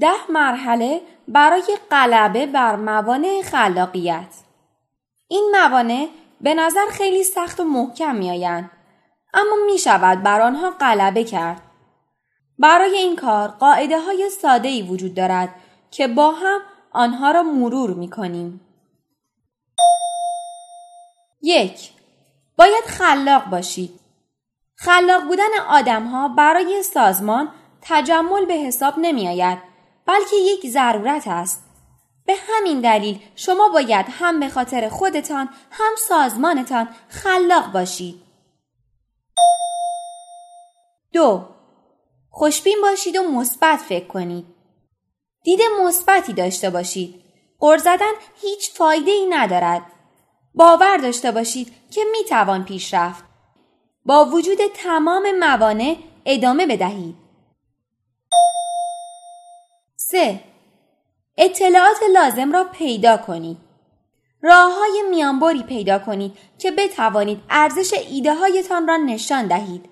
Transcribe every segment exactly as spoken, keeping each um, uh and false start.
ده مرحله برای غلبه بر موانع خلاقیت. این موانع به نظر خیلی سخت و محکم میآیند، اما می شود بر آنها غلبه کرد. برای این کار قاعده های ساده ای وجود دارد که با هم آنها را مرور می کنیم. یک. باید خلاق باشید. خلاق بودن آدم ها برای سازمان تجمل به حساب نمی آید، بلکه یک ضرورت است. به همین دلیل شما باید هم به خاطر خودتان هم سازمانتان خلاق باشید. دو. خوشبین باشید و مثبت فکر کنید. دید مثبتی داشته باشید. غر زدن هیچ فایده‌ای ندارد. باور داشته باشید که می توان پیش رفت. با وجود تمام موانع ادامه بدهید. سه. اطلاعات لازم را پیدا کنید. راه‌های میانبری پیدا کنید که بتوانید ارزش ایده هایتان را نشان دهید.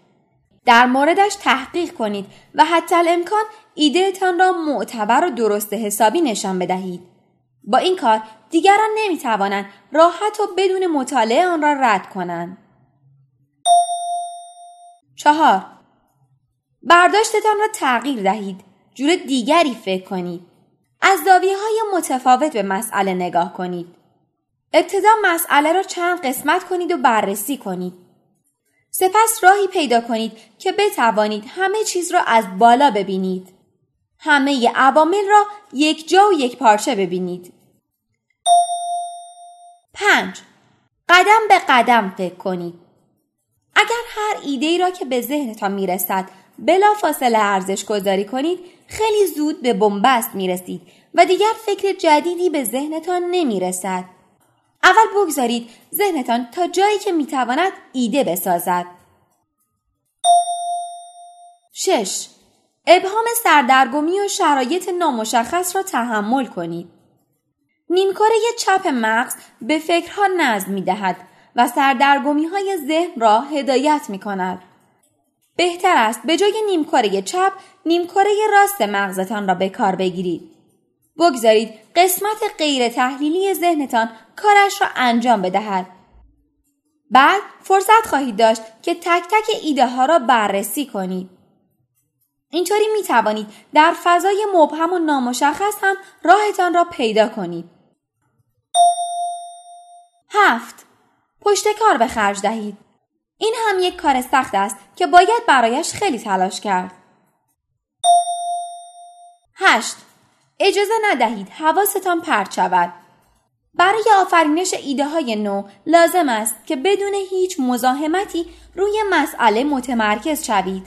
در موردش تحقیق کنید و حتی الامکان ایده تان را معتبر و درست حسابی نشان بدهید. با این کار دیگران نمیتوانند راحت و بدون مطالعه آن را رد کنند. چهار. برداشتتان را تغییر دهید. جور دیگری فکر کنید. از زاویه‌های متفاوت به مسئله نگاه کنید. ابتدا مسئله را چند قسمت کنید و بررسی کنید. سپس راهی پیدا کنید که بتوانید همه چیز را از بالا ببینید. همه عوامل را یک جا و یک پارچه ببینید. پنج. قدم به قدم فکر کنید. اگر هر ایده‌ای را که به ذهنتان میرسد بلا فاصله ارزش گذاری کنید، خیلی زود به بنبست میرسید و دیگر فکر جدیدی به ذهنتان نمیرسد. اول بگذارید ذهنتان تا جایی که میتواند ایده بسازد. شش. ابهام سردرگمی و شرایط نامشخص را تحمل کنید. نیمکره چپ مغز به فکرها نظم میدهد و سردرگمی های ذهن را هدایت میکند. بهتر است به جای نیمکره چپ نیمکره راست مغزتان را به کار بگیرید. بگذارید قسمت غیر تحلیلی ذهنتان کارش را انجام بدهد. بعد فرصت خواهید داشت که تک تک ایده ها را بررسی کنید. اینطوری می توانید در فضای مبهم و نامشخص هم راهتان را پیدا کنید. هفت. پشتکار به خرج دهید. این هم یک کار سخت است که باید برایش خیلی تلاش کرد. هشت. اجازه ندهید حواستان پرت شود. برای آفرینش ایده های نو لازم است که بدون هیچ مزاحمتی روی مسئله متمرکز شوید.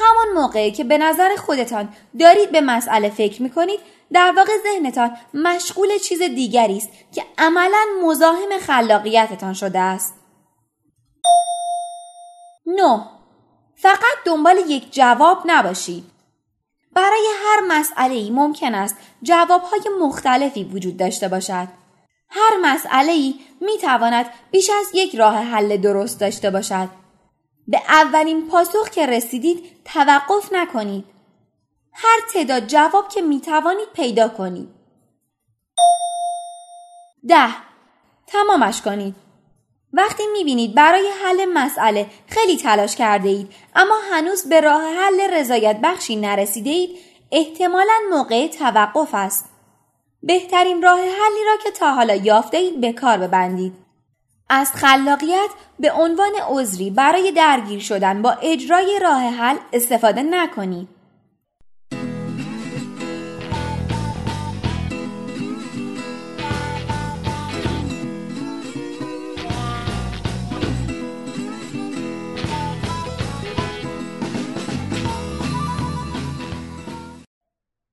همان موقع که به نظر خودتان دارید به مسئله فکر می کنید، در واقع ذهنتان مشغول چیز دیگری است که عملاً مزاحم خلاقیتتان شده است. نه. فقط دنبال یک جواب نباشید. برای هر مسئله‌ای ممکن است جواب‌های مختلفی وجود داشته باشد. هر مسئله‌ای می‌تواند بیش از یک راه حل درست داشته باشد. به اولین پاسخ که رسیدید توقف نکنید. هر تعداد جواب که می‌توانید پیدا کنید. ده. تمامش کنید. وقتی می‌بینید برای حل مسئله خیلی تلاش کرده اید اما هنوز به راه حل رضایت بخشی نرسیده اید، احتمالاً موقع توقف است. بهترین راه حلی را که تا حالا یافته اید به کار ببندید. از خلاقیت به عنوان عذری برای درگیر شدن با اجرای راه حل استفاده نکنید.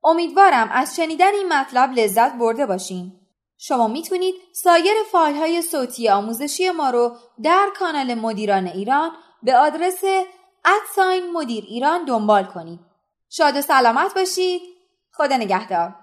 امیدوارم از شنیدن این مطلب لذت برده باشین. شما میتونید سایر فایل های صوتی آموزشی ما رو در کانال مدیران ایران به آدرس ات ساین مدیر ایران دنبال کنید. شاد و سلامت باشید. خدا نگهدار.